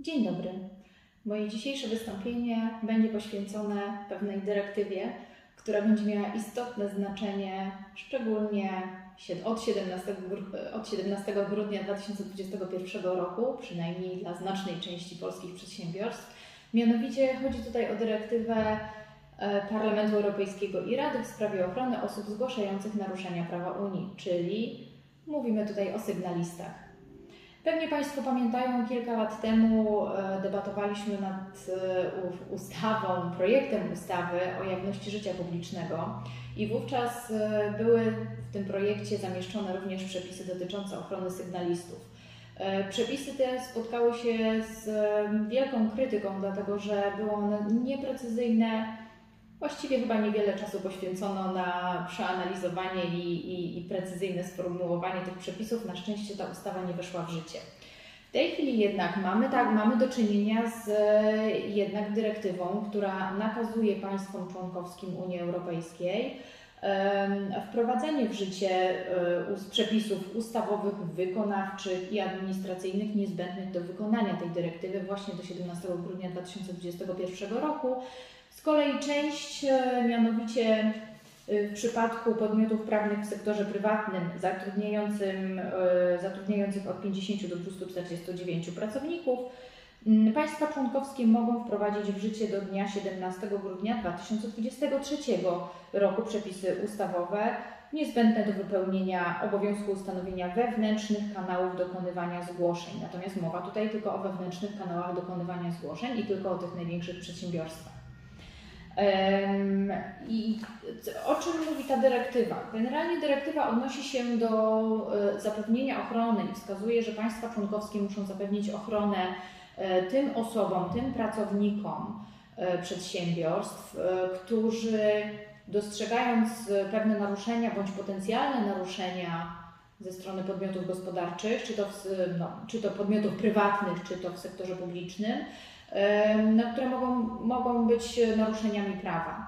Dzień dobry. Moje dzisiejsze wystąpienie będzie poświęcone pewnej dyrektywie, która będzie miała istotne znaczenie, szczególnie od 17 grudnia 2021 roku, przynajmniej dla znacznej części polskich przedsiębiorstw. Mianowicie chodzi tutaj o dyrektywę Parlamentu Europejskiego i Rady w sprawie ochrony osób zgłaszających naruszenia prawa Unii, czyli mówimy tutaj o sygnalistach. Pewnie Państwo pamiętają, kilka lat temu debatowaliśmy nad ustawą, projektem ustawy o jawności życia publicznego i wówczas były w tym projekcie zamieszczone również przepisy dotyczące ochrony sygnalistów. Przepisy te spotkały się z wielką krytyką, dlatego że były one nieprecyzyjne, właściwie chyba niewiele czasu poświęcono na przeanalizowanie i precyzyjne sformułowanie tych przepisów. Na szczęście ta ustawa nie weszła w życie. W tej chwili jednak mamy do czynienia z dyrektywą, która nakazuje państwom członkowskim Unii Europejskiej wprowadzenie w życie przepisów ustawowych, wykonawczych i administracyjnych niezbędnych do wykonania tej dyrektywy właśnie do 17 grudnia 2021 roku. Z kolei część, mianowicie w przypadku podmiotów prawnych w sektorze prywatnym zatrudniających od 50 do 249 pracowników, państwa członkowskie mogą wprowadzić w życie do dnia 17 grudnia 2023 roku przepisy ustawowe niezbędne do wypełnienia obowiązku ustanowienia wewnętrznych kanałów dokonywania zgłoszeń. Natomiast mowa tutaj tylko o wewnętrznych kanałach dokonywania zgłoszeń i tylko o tych największych przedsiębiorstwach. I o czym mówi ta dyrektywa? Generalnie dyrektywa odnosi się do zapewnienia ochrony i wskazuje, że państwa członkowskie muszą zapewnić ochronę tym osobom, tym pracownikom przedsiębiorstw, którzy dostrzegając pewne naruszenia bądź potencjalne naruszenia ze strony podmiotów gospodarczych, czy to podmiotów prywatnych, czy to w sektorze publicznym, które mogą być naruszeniami prawa.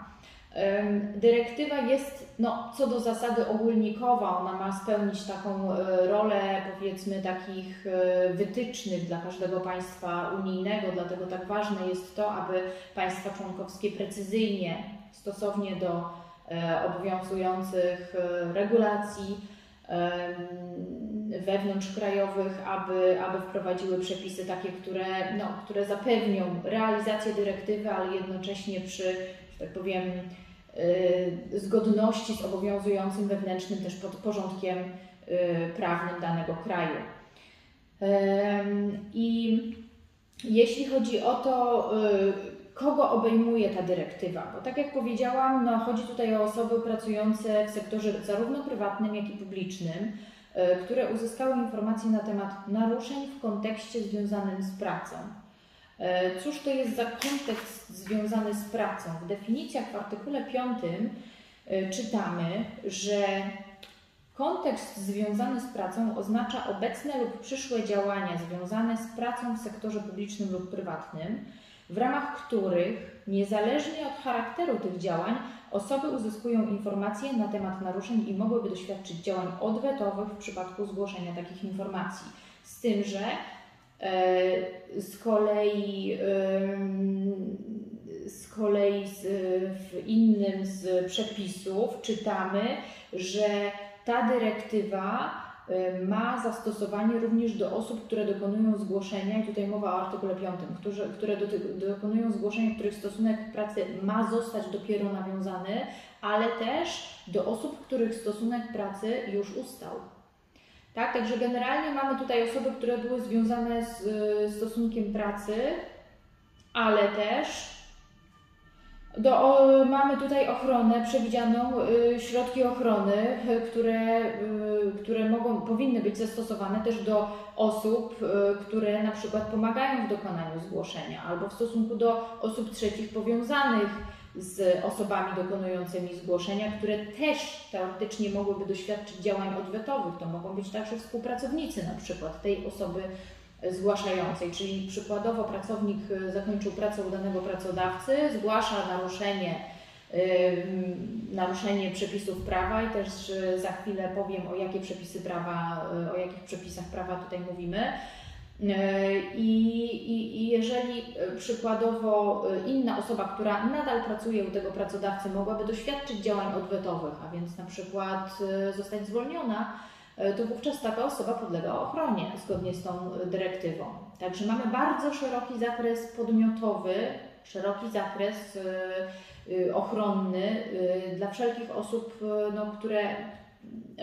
Dyrektywa jest co do zasady ogólnikowa, ona ma spełnić taką rolę, powiedzmy, takich wytycznych dla każdego państwa unijnego, dlatego tak ważne jest to, aby państwa członkowskie precyzyjnie, stosownie do obowiązujących regulacji wewnątrzkrajowych, aby wprowadziły przepisy takie, które zapewnią realizację dyrektywy, ale jednocześnie przy, że tak powiem, zgodności z obowiązującym wewnętrznym też porządkiem prawnym danego kraju. I jeśli chodzi o to, kogo obejmuje ta dyrektywa? Bo tak jak powiedziałam, chodzi tutaj o osoby pracujące w sektorze zarówno prywatnym, jak i publicznym, które uzyskały informacje na temat naruszeń w kontekście związanym z pracą. Cóż to jest za kontekst związany z pracą? W definicjach w artykule 5 czytamy, że kontekst związany z pracą oznacza obecne lub przyszłe działania związane z pracą w sektorze publicznym lub prywatnym, w ramach których, niezależnie od charakteru tych działań, osoby uzyskują informacje na temat naruszeń i mogłyby doświadczyć działań odwetowych w przypadku zgłoszenia takich informacji. Z tym, że w innym z przepisów czytamy, że ta dyrektywa ma zastosowanie również do osób, które dokonują zgłoszenia, i tutaj mowa o artykule 5, które dokonują zgłoszenia, których stosunek pracy ma zostać dopiero nawiązany, ale też do osób, których stosunek pracy już ustał. Tak, także generalnie mamy tutaj osoby, które były związane z stosunkiem pracy, ale też mamy tutaj ochronę, przewidzianą środki ochrony, które powinny być zastosowane też do osób, które na przykład pomagają w dokonaniu zgłoszenia albo w stosunku do osób trzecich powiązanych z osobami dokonującymi zgłoszenia, które też teoretycznie mogłyby doświadczyć działań odwetowych. To mogą być także współpracownicy na przykład tej osoby zgłaszającej, czyli przykładowo pracownik zakończył pracę u danego pracodawcy, zgłasza naruszenie przepisów prawa i też za chwilę powiem, o jakich przepisach prawa tutaj mówimy. I jeżeli przykładowo inna osoba, która nadal pracuje u tego pracodawcy, mogłaby doświadczyć działań odwetowych, a więc na przykład zostać zwolniona, to wówczas taka osoba podlega ochronie zgodnie z tą dyrektywą. Także mamy bardzo szeroki zakres podmiotowy, szeroki zakres ochronny dla wszelkich osób, no, które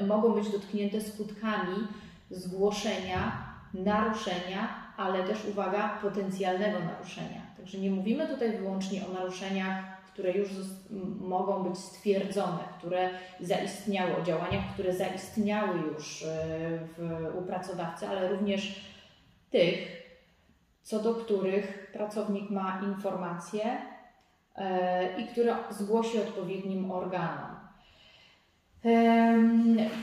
mogą być dotknięte skutkami zgłoszenia naruszenia, ale też, uwaga, potencjalnego naruszenia. Także nie mówimy tutaj wyłącznie o naruszeniach, które już mogą być stwierdzone, które zaistniały, o działaniach, które zaistniały już u pracodawcy, ale również tych, co do których pracownik ma informacje i które zgłosi odpowiednim organom.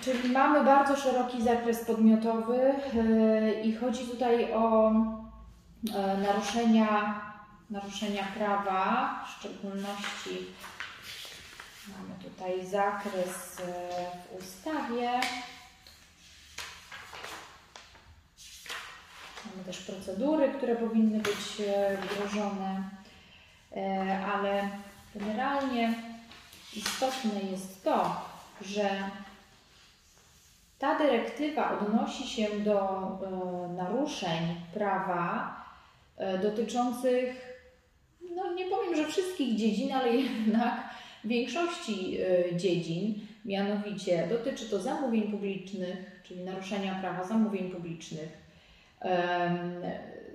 Czyli mamy bardzo szeroki zakres podmiotowy i chodzi tutaj o naruszenia prawa, w szczególności mamy tutaj zakres w ustawie, mamy też procedury, które powinny być wdrożone, ale generalnie istotne jest to, że ta dyrektywa odnosi się do naruszeń prawa dotyczących, no nie powiem, że wszystkich dziedzin, ale jednak większości dziedzin, mianowicie dotyczy to zamówień publicznych, czyli naruszenia prawa zamówień publicznych,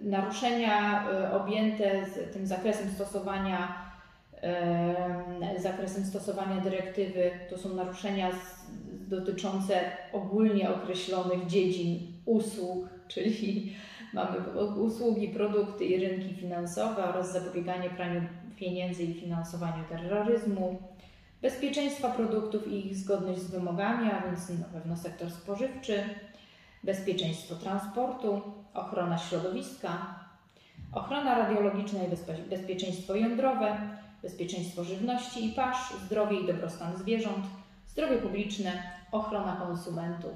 naruszenia objęte tym zakresem stosowania dyrektywy, to są naruszenia dotyczące ogólnie określonych dziedzin usług, czyli mamy usługi, produkty i rynki finansowe oraz zapobieganie praniu pieniędzy i finansowaniu terroryzmu, bezpieczeństwa produktów i ich zgodność z wymogami, a więc na pewno sektor spożywczy, bezpieczeństwo transportu, ochrona środowiska, ochrona radiologiczna i bezpieczeństwo jądrowe, bezpieczeństwo żywności i pasz, zdrowie i dobrostan zwierząt, zdrowie publiczne, ochrona konsumentów.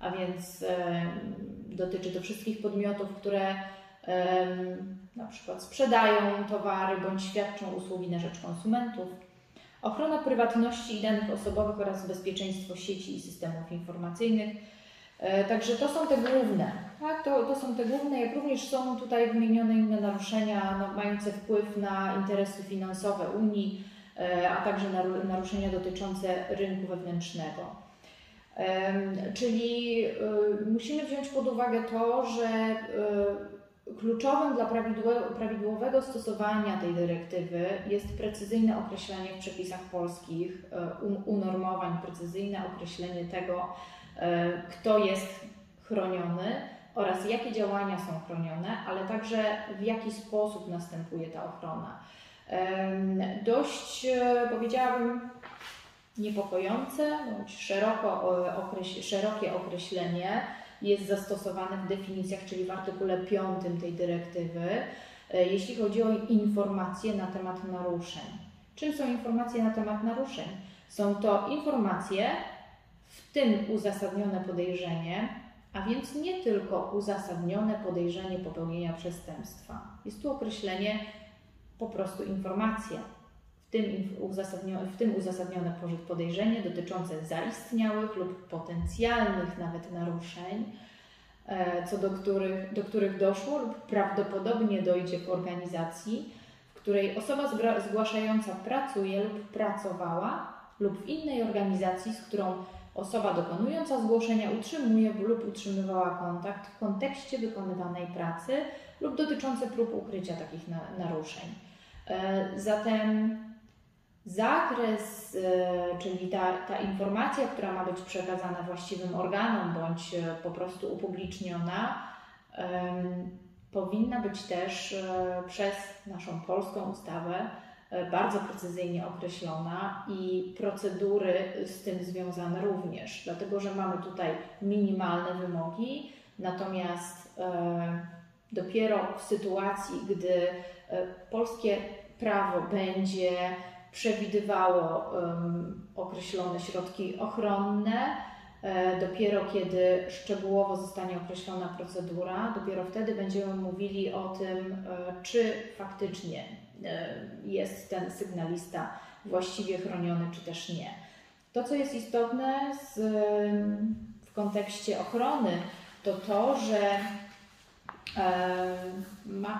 A więc dotyczy to wszystkich podmiotów, które na przykład sprzedają towary bądź świadczą usługi na rzecz konsumentów, ochrona prywatności i danych osobowych oraz bezpieczeństwo sieci i systemów informacyjnych. Także to są te główne, tak? To są te główne, jak również są tutaj wymienione inne naruszenia mające wpływ na interesy finansowe Unii, a także naruszenia dotyczące rynku wewnętrznego. Czyli musimy wziąć pod uwagę to, że kluczowym dla prawidłowego stosowania tej dyrektywy jest precyzyjne określenie w przepisach polskich, unormowań, precyzyjne określenie tego, kto jest chroniony oraz jakie działania są chronione, ale także w jaki sposób następuje ta ochrona. Dość, powiedziałabym, niepokojące bądź szerokie określenie jest zastosowane w definicjach, czyli w artykule 5 tej dyrektywy, jeśli chodzi o informacje na temat naruszeń. Czym są informacje na temat naruszeń? Są to informacje, w tym uzasadnione podejrzenie, a więc nie tylko uzasadnione podejrzenie popełnienia przestępstwa. Jest tu określenie po prostu informacja, w tym uzasadnione podejrzenie dotyczące zaistniałych lub potencjalnych nawet naruszeń, co do których doszło lub prawdopodobnie dojdzie w organizacji, w której osoba zgłaszająca pracuje lub pracowała lub w innej organizacji, z którą osoba dokonująca zgłoszenia utrzymuje lub utrzymywała kontakt w kontekście wykonywanej pracy lub dotyczące prób ukrycia takich naruszeń. Zatem zakres, czyli ta informacja, która ma być przekazana właściwym organom bądź po prostu upubliczniona, powinna być też przez naszą polską ustawę bardzo precyzyjnie określona i procedury z tym związane również, dlatego że mamy tutaj minimalne wymogi, natomiast dopiero w sytuacji, gdy polskie prawo będzie przewidywało określone środki ochronne, dopiero kiedy szczegółowo zostanie określona procedura, dopiero wtedy będziemy mówili o tym, czy faktycznie jest ten sygnalista właściwie chroniony, czy też nie. To, co jest istotne w kontekście ochrony, to to, że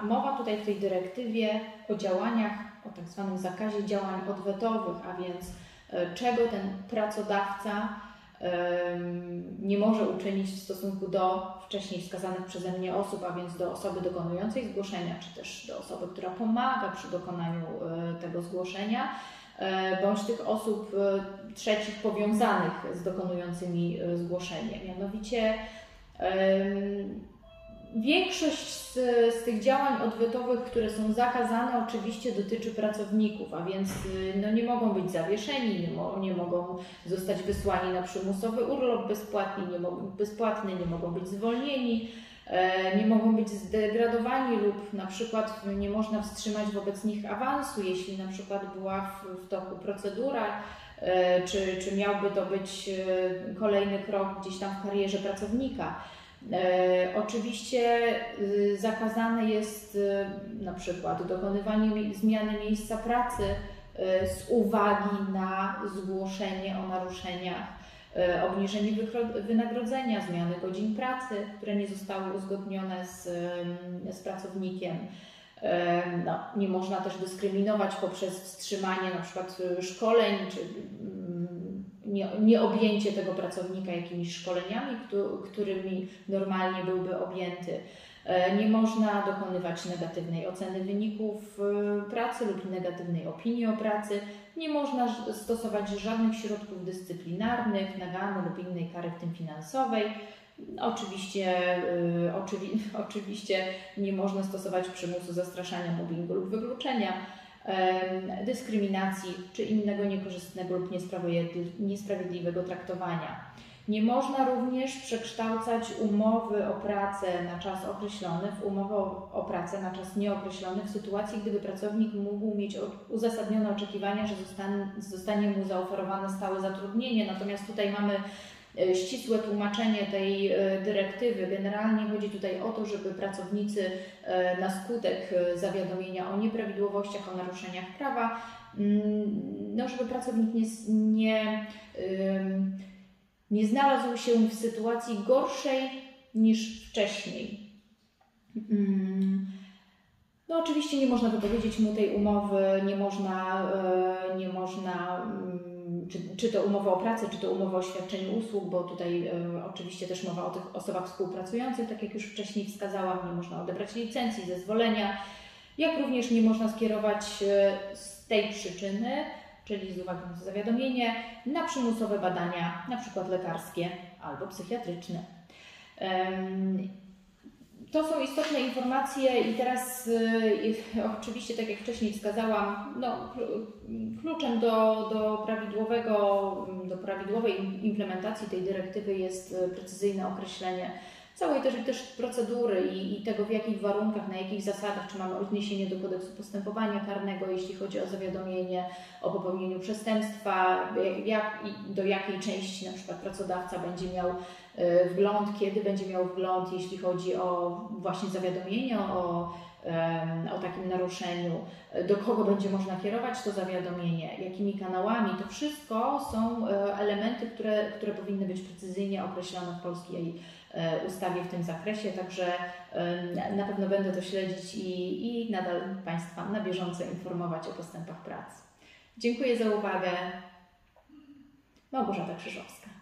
mowa tutaj w tej dyrektywie o działaniach, o tak zwanym zakazie działań odwetowych, a więc czego ten pracodawca nie może uczynić w stosunku do wcześniej wskazanych przeze mnie osób, a więc do osoby dokonującej zgłoszenia, czy też do osoby, która pomaga przy dokonaniu tego zgłoszenia, bądź tych osób trzecich powiązanych z dokonującymi zgłoszenie. Mianowicie większość z tych działań odwetowych, które są zakazane, oczywiście dotyczy pracowników, a więc nie mogą być zawieszeni, nie mogą zostać wysłani na przymusowy urlop bezpłatny, nie mogą być zwolnieni, nie mogą być zdegradowani lub na przykład nie można wstrzymać wobec nich awansu, jeśli na przykład była w toku procedura, czy miałby to być kolejny krok gdzieś tam w karierze pracownika. Oczywiście zakazane jest na przykład dokonywanie zmiany miejsca pracy z uwagi na zgłoszenie o naruszeniach, obniżenie wynagrodzenia, zmiany godzin pracy, które nie zostały uzgodnione z pracownikiem. No, nie można też dyskryminować poprzez wstrzymanie na przykład szkoleń, czy nieobjęcie tego pracownika jakimiś szkoleniami, którymi normalnie byłby objęty. Nie można dokonywać negatywnej oceny wyników pracy lub negatywnej opinii o pracy. Nie można stosować żadnych środków dyscyplinarnych, nagany lub innej kary, w tym finansowej. Oczywiście nie można stosować przymusu, zastraszania, mobbingu lub wykluczenia, dyskryminacji czy innego niekorzystnego lub niesprawiedliwego traktowania. Nie można również przekształcać umowy o pracę na czas określony w umowę o pracę na czas nieokreślony w sytuacji, gdyby pracownik mógł mieć uzasadnione oczekiwania, że zostanie mu zaoferowane stałe zatrudnienie. Natomiast tutaj mamy ścisłe tłumaczenie tej dyrektywy. Generalnie chodzi tutaj o to, żeby pracownicy na skutek zawiadomienia o nieprawidłowościach, o naruszeniach prawa, no żeby pracownik nie znalazł się w sytuacji gorszej niż wcześniej. No oczywiście nie można wypowiedzieć mu tej umowy, nie można czy to umowa o pracę, czy to umowa o świadczeniu usług, bo tutaj oczywiście też mowa o tych osobach współpracujących, tak jak już wcześniej wskazałam, nie można odebrać licencji, zezwolenia, jak również nie można skierować z tej przyczyny, czyli z uwagi na zawiadomienie, na przymusowe badania, na przykład lekarskie albo psychiatryczne. To są istotne informacje i teraz oczywiście, tak jak wcześniej wskazałam, no, kluczem do prawidłowej implementacji tej dyrektywy jest precyzyjne określenie całej też procedury i tego, w jakich warunkach, na jakich zasadach, czy mamy odniesienie do kodeksu postępowania karnego, jeśli chodzi o zawiadomienie o popełnieniu przestępstwa, do jakiej części na przykład pracodawca będzie miał wgląd, kiedy będzie miał wgląd, jeśli chodzi o właśnie zawiadomienie o takim naruszeniu, do kogo będzie można kierować to zawiadomienie, jakimi kanałami. To wszystko są elementy, które powinny być precyzyjnie określone w polskiej ustawie w tym zakresie, także na pewno będę to śledzić i nadal Państwa na bieżąco informować o postępach prac. Dziękuję za uwagę. Małgorzata Krzyżowska.